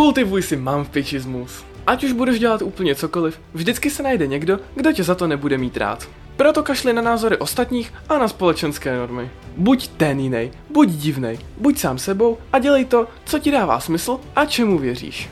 Kultivuj si mámvpičismus. Ať už budeš dělat úplně cokoliv, vždycky se najde někdo, kdo tě za to nebude mít rád. Proto kašli na názory ostatních a na společenské normy. Buď ten jinej, buď divnej, buď sám sebou a dělej to, co ti dává smysl a čemu věříš.